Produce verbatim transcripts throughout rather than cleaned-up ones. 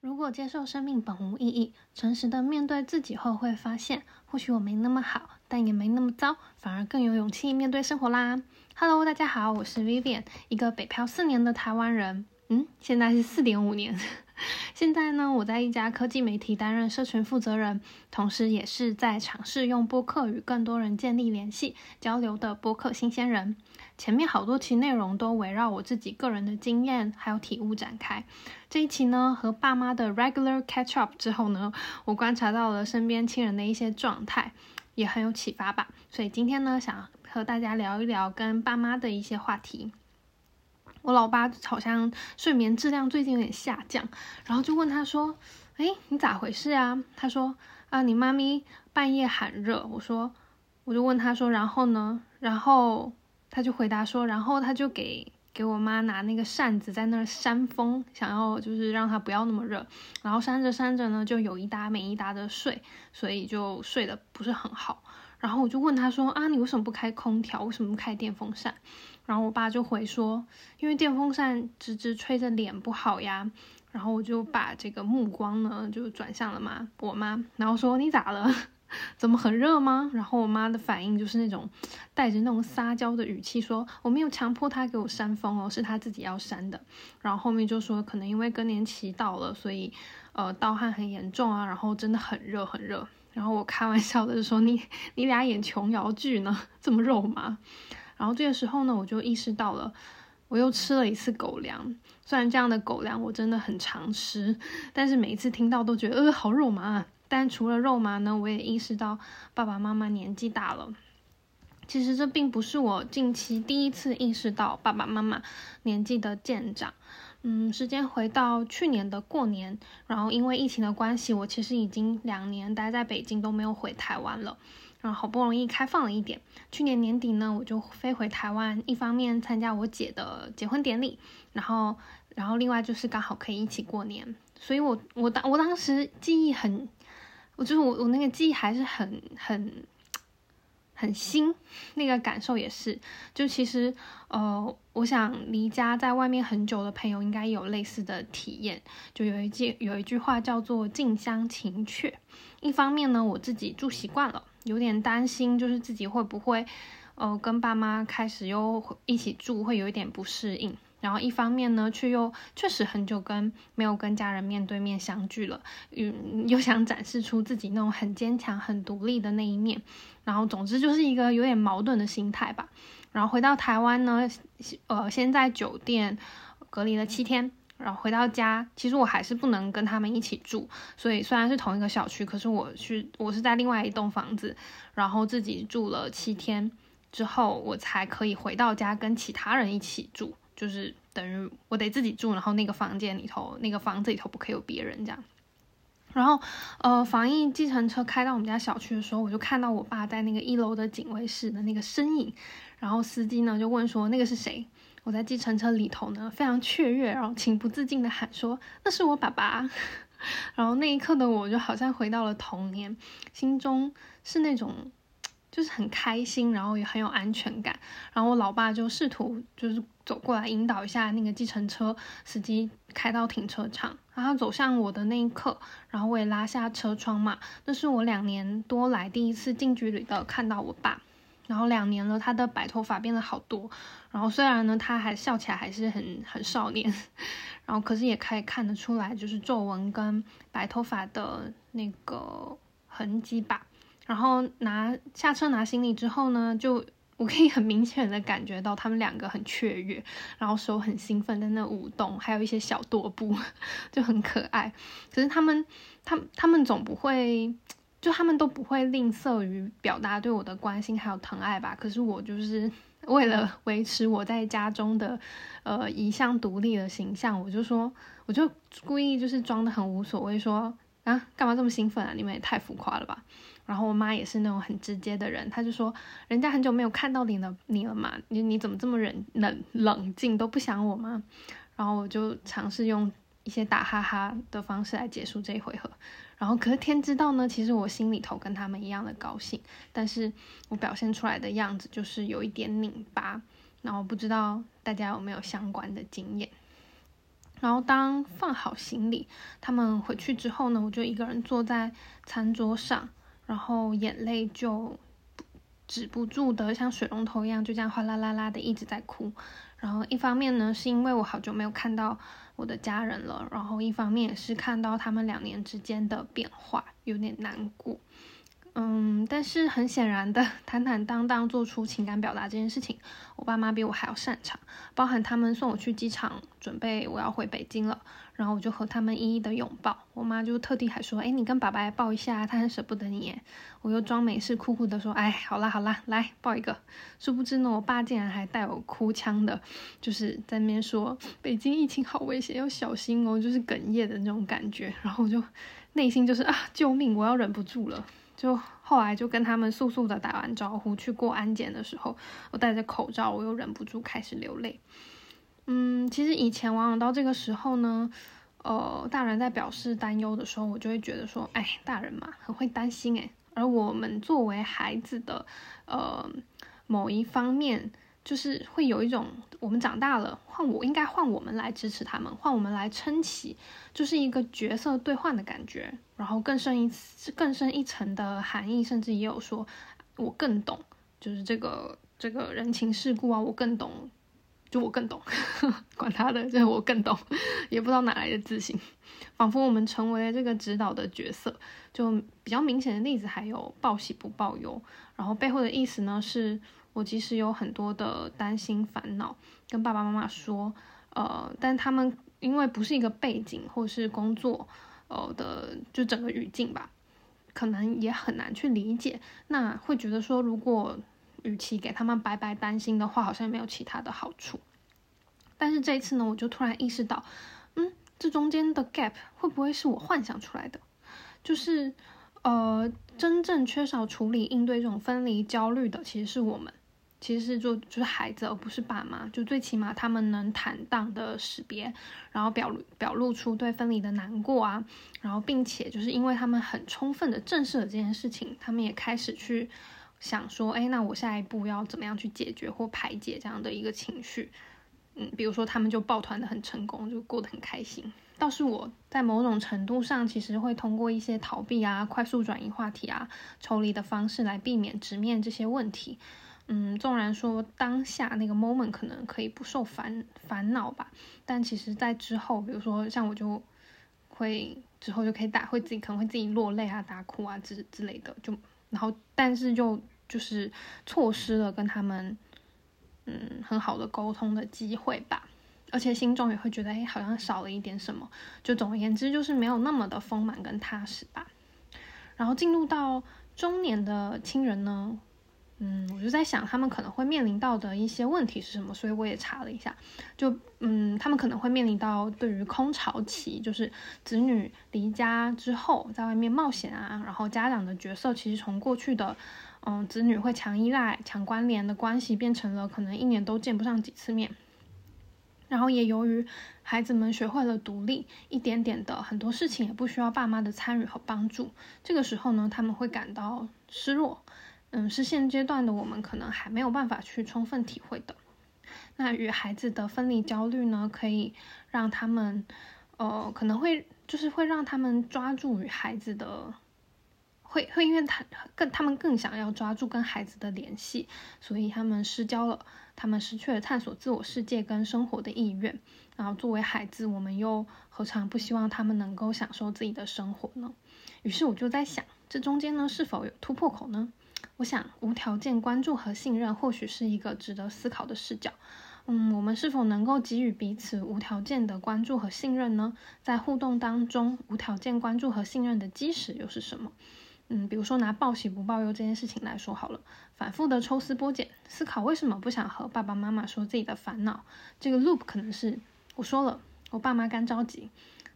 如果接受生命本无意义，诚实的面对自己后，会发现或许我没那么好，但也没那么糟，反而更有勇气面对生活啦。Hello， 大家好，我是 Vivian， 一个北漂四年的台湾人，嗯，现在是 四点五 年。现在呢，我在一家科技媒体担任社群负责人，同时也是在尝试用播客与更多人建立联系交流的播客新鲜人。前面好多期内容都围绕我自己个人的经验还有体悟展开，这一期呢和爸妈的 regular catch up 之后呢，我观察到了身边亲人的一些状态，也很有启发吧，所以今天呢想和大家聊一聊跟爸妈的一些话题。我老爸好像睡眠质量最近有点下降，然后就问他说，诶，你咋回事啊？他说啊，你妈咪半夜喊热。我说，我就问他说，然后呢？然后他就回答说，然后他就给给我妈拿那个扇子在那儿扇风，想要就是让她不要那么热，然后扇着扇着呢就有一搭没一搭的睡，所以就睡得不是很好。然后我就问他说，啊，你为什么不开空调？为什么不开电风扇？然后我爸就回说，因为电风扇直直吹着脸不好呀。然后我就把这个目光呢就转向了妈我妈，然后说，你咋了？怎么很热吗？然后我妈的反应就是那种带着那种撒娇的语气说，我没有强迫她给我扇风哦，是她自己要扇的。然后后面就说，可能因为更年期到了，所以呃盗汗很严重啊，然后真的很热很热。然后我开玩笑的说，你你俩演琼瑶剧呢，这么肉麻。然后这个时候呢，我就意识到了，我又吃了一次狗粮。虽然这样的狗粮我真的很常吃，但是每一次听到都觉得呃好肉麻啊。但除了肉麻呢，我也意识到爸爸妈妈年纪大了。其实这并不是我近期第一次意识到爸爸妈妈年纪的渐长。嗯，时间回到去年的过年，然后因为疫情的关系，我其实已经两年待在北京都没有回台湾了。然后好不容易开放了一点，去年年底呢，我就飞回台湾，一方面参加我姐的结婚典礼，然后，然后另外就是刚好可以一起过年，所以我我当我当时记忆很，我就是我我那个记忆还是很很很新，那个感受也是，就其实呃，我想离家在外面很久的朋友应该有类似的体验，就有一句有一句话叫做近乡情怯。一方面呢，我自己住习惯了。有点担心，就是自己会不会，呃，跟爸妈开始又一起住，会有一点不适应。然后一方面呢，却又确实很久跟没有跟家人面对面相聚了，嗯，又想展示出自己那种很坚强、很独立的那一面。然后总之就是一个有点矛盾的心态吧。然后回到台湾呢，呃，先在酒店隔离了七天。然后回到家，其实我还是不能跟他们一起住，所以虽然是同一个小区，可是我去我是在另外一栋房子，然后自己住了七天之后，我才可以回到家跟其他人一起住，就是等于我得自己住，然后那个房间里头，那个房子里头不可以有别人这样。然后，呃，防疫计程车开到我们家小区的时候，我就看到我爸在那个一楼的警卫室的那个身影，然后司机呢就问说那个是谁？我在计程车里头呢非常雀跃，然后情不自禁的喊说那是我爸爸。然后那一刻的我就好像回到了童年，心中是那种就是很开心，然后也很有安全感。然后我老爸就试图就是走过来引导一下那个计程车司机开到停车场，然后走向我的那一刻，然后我也拉下车窗嘛，那是我两年多来第一次近距离的看到我爸。然后两年了，他的白头发变得好多，然后虽然呢他还笑起来还是很很少年，然后可是也可以看得出来就是皱纹跟白头发的那个痕迹吧。然后拿下车拿行李之后呢，就我可以很明显的感觉到他们两个很雀跃，然后手很兴奋在那舞动，还有一些小踱步，就很可爱。可是他们他们他们总不会就他们都不会吝啬于表达对我的关心还有疼爱吧，可是我就是为了维持我在家中的呃一向独立的形象，我就说我就故意就是装得很无所谓，说啊干嘛这么兴奋啊，你们也太浮夸了吧。然后我妈也是那种很直接的人，她就说人家很久没有看到你了你了嘛，你你怎么这么冷冷冷静都不想我吗？然后我就尝试用一些打哈哈的方式来结束这一回合。然后可是天知道呢，其实我心里头跟他们一样的高兴，但是我表现出来的样子就是有一点拧巴，然后不知道大家有没有相关的经验。然后当放好行李，他们回去之后呢，我就一个人坐在餐桌上，然后眼泪就止不住的像水龙头一样，就这样哗啦啦啦的一直在哭。然后一方面呢，是因为我好久没有看到我的家人了，然后一方面也是看到他们两年之间的变化，有点难过。嗯，但是很显然的，坦坦荡荡做出情感表达这件事情，我爸妈比我还要擅长，包含他们送我去机场，准备我要回北京了，然后我就和他们一一的拥抱，我妈就特地还说，哎，你跟爸爸抱一下，他很舍不得你耶。我又装没事，酷酷的说，哎，好啦好啦，来抱一个。殊不知呢，我爸竟然还带我哭腔的，就是在那边说北京疫情好危险，要小心哦，就是哽咽的那种感觉。然后我就内心就是啊，救命，我要忍不住了。就后来就跟他们速速的打完招呼，去过安检的时候，我戴着口罩，我又忍不住开始流泪。嗯，其实以前往往到这个时候呢，呃，大人在表示担忧的时候，我就会觉得说，哎，大人嘛，很会担心哎。而我们作为孩子的，呃，某一方面，就是会有一种我们长大了，换我应该换我们来支持他们，换我们来撑起，就是一个角色兑换的感觉。然后更深一更深一层的含义，甚至也有说，我更懂，就是这个这个人情世故啊，我更懂，就我更懂，管他的，就是我更懂，也不知道哪来的自信，仿佛我们成为了这个指导的角色。就比较明显的例子还有报喜不报忧，然后背后的意思呢，是我其实有很多的担心烦恼跟爸爸妈妈说，呃，但他们因为不是一个背景或是工作。呃的就整个语境吧，可能也很难去理解，那会觉得说，如果与其给他们白白担心的话，好像没有其他的好处。但是这一次呢，我就突然意识到，嗯，这中间的 gap 会不会是我幻想出来的？就是呃，真正缺少处理应对这种分离焦虑的，其实是我们，其实是就就是孩子，而不是爸妈。就最起码他们能坦荡的识别，然后表表露出对分离的难过啊，然后并且就是因为他们很充分的正视了这件事情，他们也开始去想说，哎，那我下一步要怎么样去解决或排解这样的一个情绪。嗯，比如说他们就抱团的很成功，就过得很开心。倒是我在某种程度上，其实会通过一些逃避啊、快速转移话题啊、抽离的方式来避免直面这些问题。嗯，纵然说当下那个 moment 可能可以不受烦烦恼吧，但其实在之后，比如说像我就会之后就可以打会自己可能会自己落泪啊、大哭啊之之类的，就然后但是就就是错失了跟他们嗯很好的沟通的机会吧，而且心中也会觉得哎好像少了一点什么，就总而言之就是没有那么的丰满跟踏实吧。然后进入到中年的亲人呢。嗯，我就在想他们可能会面临到的一些问题是什么，所以我也查了一下，就嗯，他们可能会面临到对于空巢期，就是子女离家之后在外面冒险啊，然后家长的角色其实从过去的嗯子女会强依赖、强关联的关系，变成了可能一年都见不上几次面。然后也由于孩子们学会了独立，一点点的很多事情也不需要爸妈的参与和帮助，这个时候呢，他们会感到失落。嗯，是现阶段的我们可能还没有办法去充分体会的。那与孩子的分离焦虑呢，可以让他们，呃，可能会就是会让他们抓住与孩子的，会会因为他更他们更想要抓住跟孩子的联系，所以他们失焦了，他们失去了探索自我世界跟生活的意愿。然后作为孩子，我们又何尝不希望他们能够享受自己的生活呢？于是我就在想，这中间呢是否有突破口呢？我想无条件关注和信任或许是一个值得思考的视角。嗯，我们是否能够给予彼此无条件的关注和信任呢？在互动当中，无条件关注和信任的基石又是什么？嗯，比如说拿报喜不报忧这件事情来说好了，反复的抽丝剥茧，思考为什么不想和爸爸妈妈说自己的烦恼。这个 loop 可能是我说了，我爸妈干着急，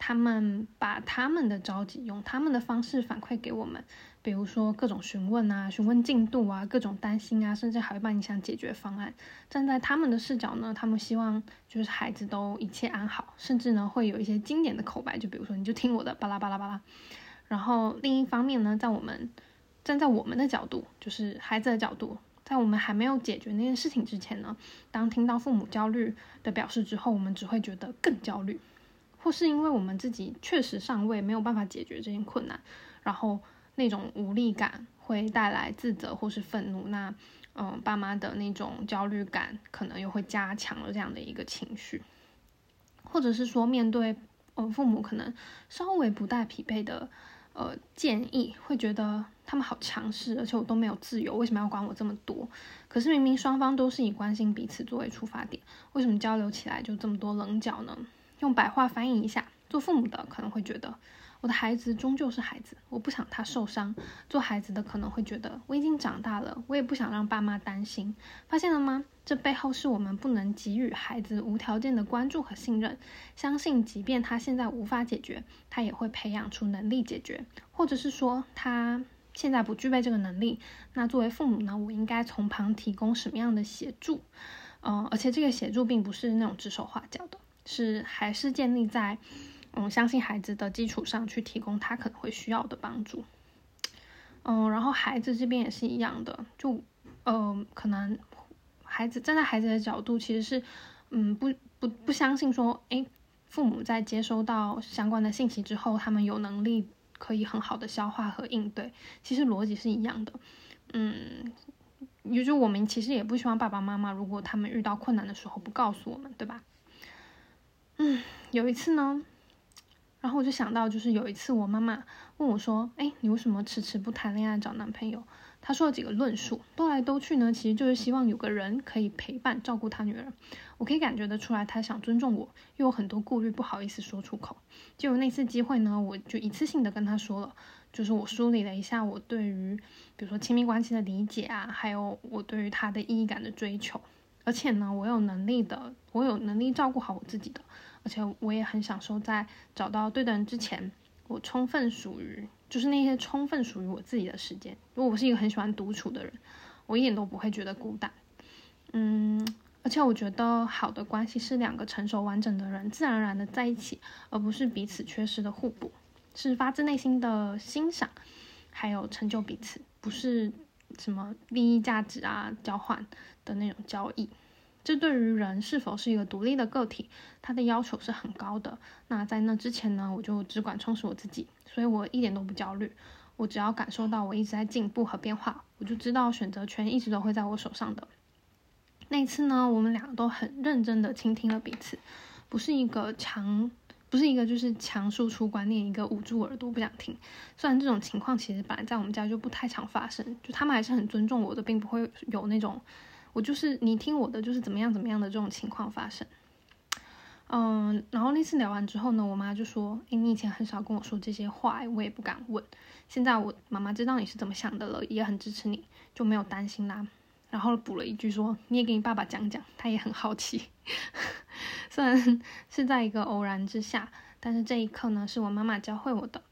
他们把他们的着急用他们的方式反馈给我们，比如说各种询问啊、询问进度啊、各种担心啊，甚至还会帮你想解决方案。站在他们的视角呢，他们希望就是孩子都一切安好，甚至呢会有一些经典的口白，就比如说你就听我的巴拉巴拉巴拉。然后另一方面呢，在我们站在我们的角度，就是孩子的角度，在我们还没有解决那件事情之前呢，当听到父母焦虑的表示之后，我们只会觉得更焦虑。或是因为我们自己确实尚未没有办法解决这些困难，然后那种无力感会带来自责或是愤怒，那嗯、呃，爸妈的那种焦虑感可能又会加强了这样的一个情绪，或者是说面对、呃、父母可能稍微不太匹配的呃建议，会觉得他们好强势，而且我都没有自由，为什么要管我这么多？可是明明双方都是以关心彼此作为出发点，为什么交流起来就这么多棱角呢？用白话翻译一下，做父母的可能会觉得我的孩子终究是孩子，我不想他受伤；做孩子的可能会觉得我已经长大了，我也不想让爸妈担心。发现了吗？这背后是我们不能给予孩子无条件的关注和信任，相信即便他现在无法解决，他也会培养出能力解决，或者是说他现在不具备这个能力，那作为父母呢，我应该从旁提供什么样的协助？嗯、呃，而且这个协助并不是那种指手画脚的，是还是建立在嗯，相信孩子的基础上去提供他可能会需要的帮助。嗯，然后孩子这边也是一样的，就呃，可能孩子站在孩子的角度，其实是嗯不不不相信说，哎，父母在接收到相关的信息之后，他们有能力可以很好的消化和应对。其实逻辑是一样的，嗯。也就是我们其实也不希望爸爸妈妈如果他们遇到困难的时候不告诉我们，对吧？嗯，有一次呢。然后我就想到，就是有一次我妈妈问我说，哎，你为什么迟迟不谈恋爱找男朋友？她说了几个论述，兜来兜去呢，其实就是希望有个人可以陪伴照顾她女儿。我可以感觉得出来，她想尊重我，又有很多顾虑不好意思说出口。就那次机会呢，我就一次性的跟她说了，就是我梳理了一下我对于比如说亲密关系的理解啊，还有我对于她的意义感的追求。而且呢，我有能力的，我有能力照顾好我自己的，而且我也很享受在找到对的人之前，我充分属于，就是那些充分属于我自己的时间。如果我是一个很喜欢独处的人，我一点都不会觉得孤单。嗯，而且我觉得好的关系是两个成熟完整的人自然而然的在一起，而不是彼此缺失的互补，是发自内心的欣赏，还有成就彼此，不是什么利益价值啊交换的那种交易。这对于人是否是一个独立的个体，他的要求是很高的。那在那之前呢，我就只管充实我自己，所以我一点都不焦虑。我只要感受到我一直在进步和变化，我就知道选择权一直都会在我手上的。那次呢，我们俩都很认真的倾听了彼此，不是一个强，不是一个就是强输出观念，一个捂住耳朵不想听。虽然这种情况其实本来在我们家就不太常发生，就他们还是很尊重我的，并不会有那种我就是你听我的就是怎么样怎么样的这种情况发生。嗯，然后那次聊完之后呢，我妈就说，诶，你以前很少跟我说这些话，我也不敢问，现在我妈妈知道你是怎么想的了，也很支持你，就没有担心啦。然后补了一句说，你也给你爸爸讲讲，他也很好奇。虽然是在一个偶然之下，但是这一刻呢，是我妈妈教会我的。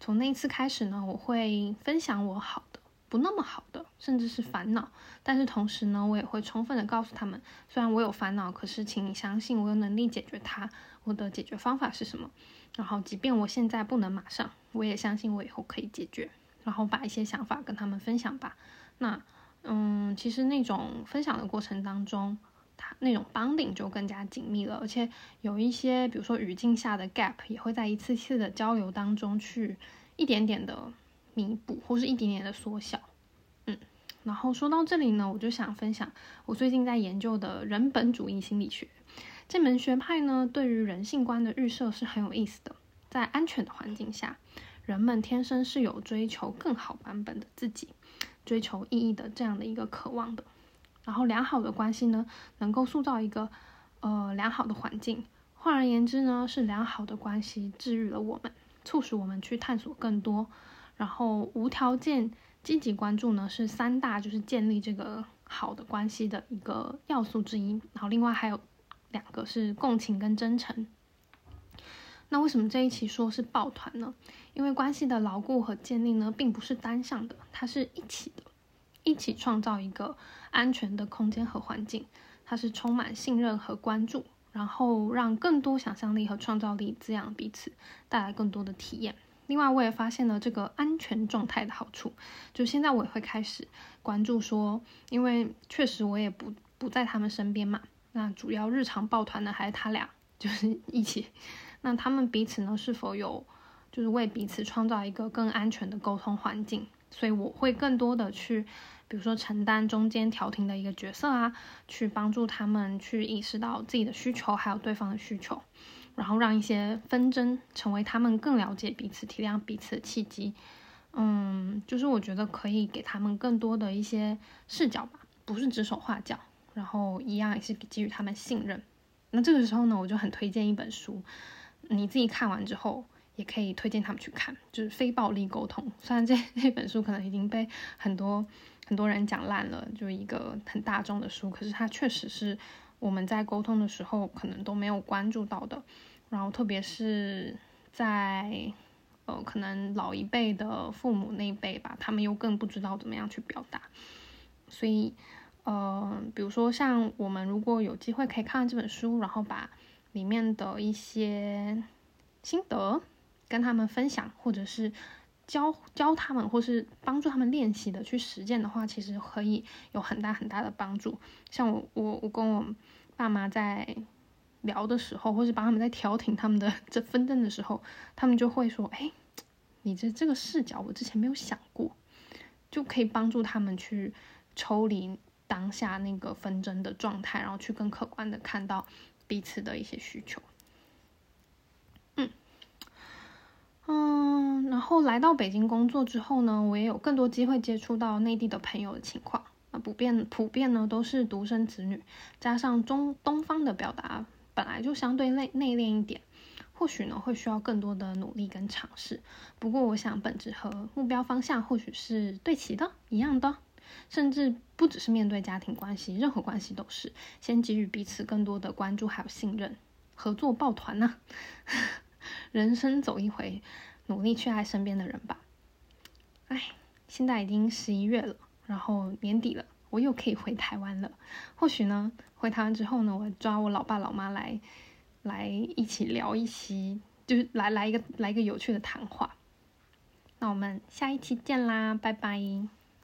从那一次开始呢，我会分享我好的、不那么好的，甚至是烦恼，但是同时呢，我也会充分的告诉他们，虽然我有烦恼，可是请你相信我有能力解决它，我的解决方法是什么，然后即便我现在不能马上，我也相信我以后可以解决，然后把一些想法跟他们分享吧。那嗯，其实那种分享的过程当中，它那种bonding就更加紧密了，而且有一些比如说语境下的 gap 也会在一次次的交流当中去一点点的弥补，或是一点点的缩小。嗯，然后说到这里呢，我就想分享我最近在研究的人本主义心理学。这门学派呢，对于人性观的预设是很有意思的。在安全的环境下，人们天生是有追求更好版本的自己，追求意义的这样的一个渴望的。然后良好的关系呢，能够塑造一个呃良好的环境。换而言之呢，是良好的关系治愈了我们，促使我们去探索更多。然后无条件积极关注呢，是三大就是建立这个好的关系的一个要素之一。然后另外还有两个是共情跟真诚。那为什么这一期说是抱团呢？因为关系的牢固和建立呢，并不是单向的，它是一起的，一起创造一个安全的空间和环境。它是充满信任和关注，然后让更多想象力和创造力滋养彼此，带来更多的体验。另外我也发现了这个安全状态的好处，就现在我也会开始关注说，因为确实我也不不在他们身边嘛，那主要日常抱团呢还是他俩，就是一起。那他们彼此呢是否有就是为彼此创造一个更安全的沟通环境。所以我会更多的去比如说承担中间调停的一个角色啊，去帮助他们去意识到自己的需求还有对方的需求，然后让一些纷争成为他们更了解彼此体谅彼此的契机。嗯，就是我觉得可以给他们更多的一些视角吧，不是指手画脚，然后一样也是给予他们信任。那这个时候呢，我就很推荐一本书，你自己看完之后也可以推荐他们去看，就是非暴力沟通。虽然这这本书可能已经被很多很多人讲烂了，就是一个很大众的书，可是它确实是我们在沟通的时候可能都没有关注到的。然后特别是在呃可能老一辈的父母那一辈吧，他们又更不知道怎么样去表达。所以呃比如说像我们如果有机会可以看这本书，然后把里面的一些心得跟他们分享，或者是教教他们，或是帮助他们练习的去实践的话，其实可以有很大很大的帮助。像我我我跟我爸妈在聊的时候，或是帮他们在调停他们的这纷争的时候，他们就会说，哎，你这这个视角我之前没有想过，就可以帮助他们去抽离当下那个纷争的状态，然后去更客观的看到彼此的一些需求。嗯，然后来到北京工作之后呢，我也有更多机会接触到内地的朋友的情况。那普遍普遍呢都是独生子女，加上中东方的表达本来就相对内内敛一点，或许呢会需要更多的努力跟尝试。不过我想本质和目标方向或许是对齐的，一样的，甚至不只是面对家庭关系，任何关系都是先给予彼此更多的关注还有信任，合作抱团啊人生走一回，努力去爱身边的人吧。哎，现在已经十一月了，然后年底了，我又可以回台湾了。或许呢，回台湾之后呢，我抓我老爸老妈来，来一起聊一期，就是来来一个来一个有趣的谈话。那我们下一期见啦，拜拜。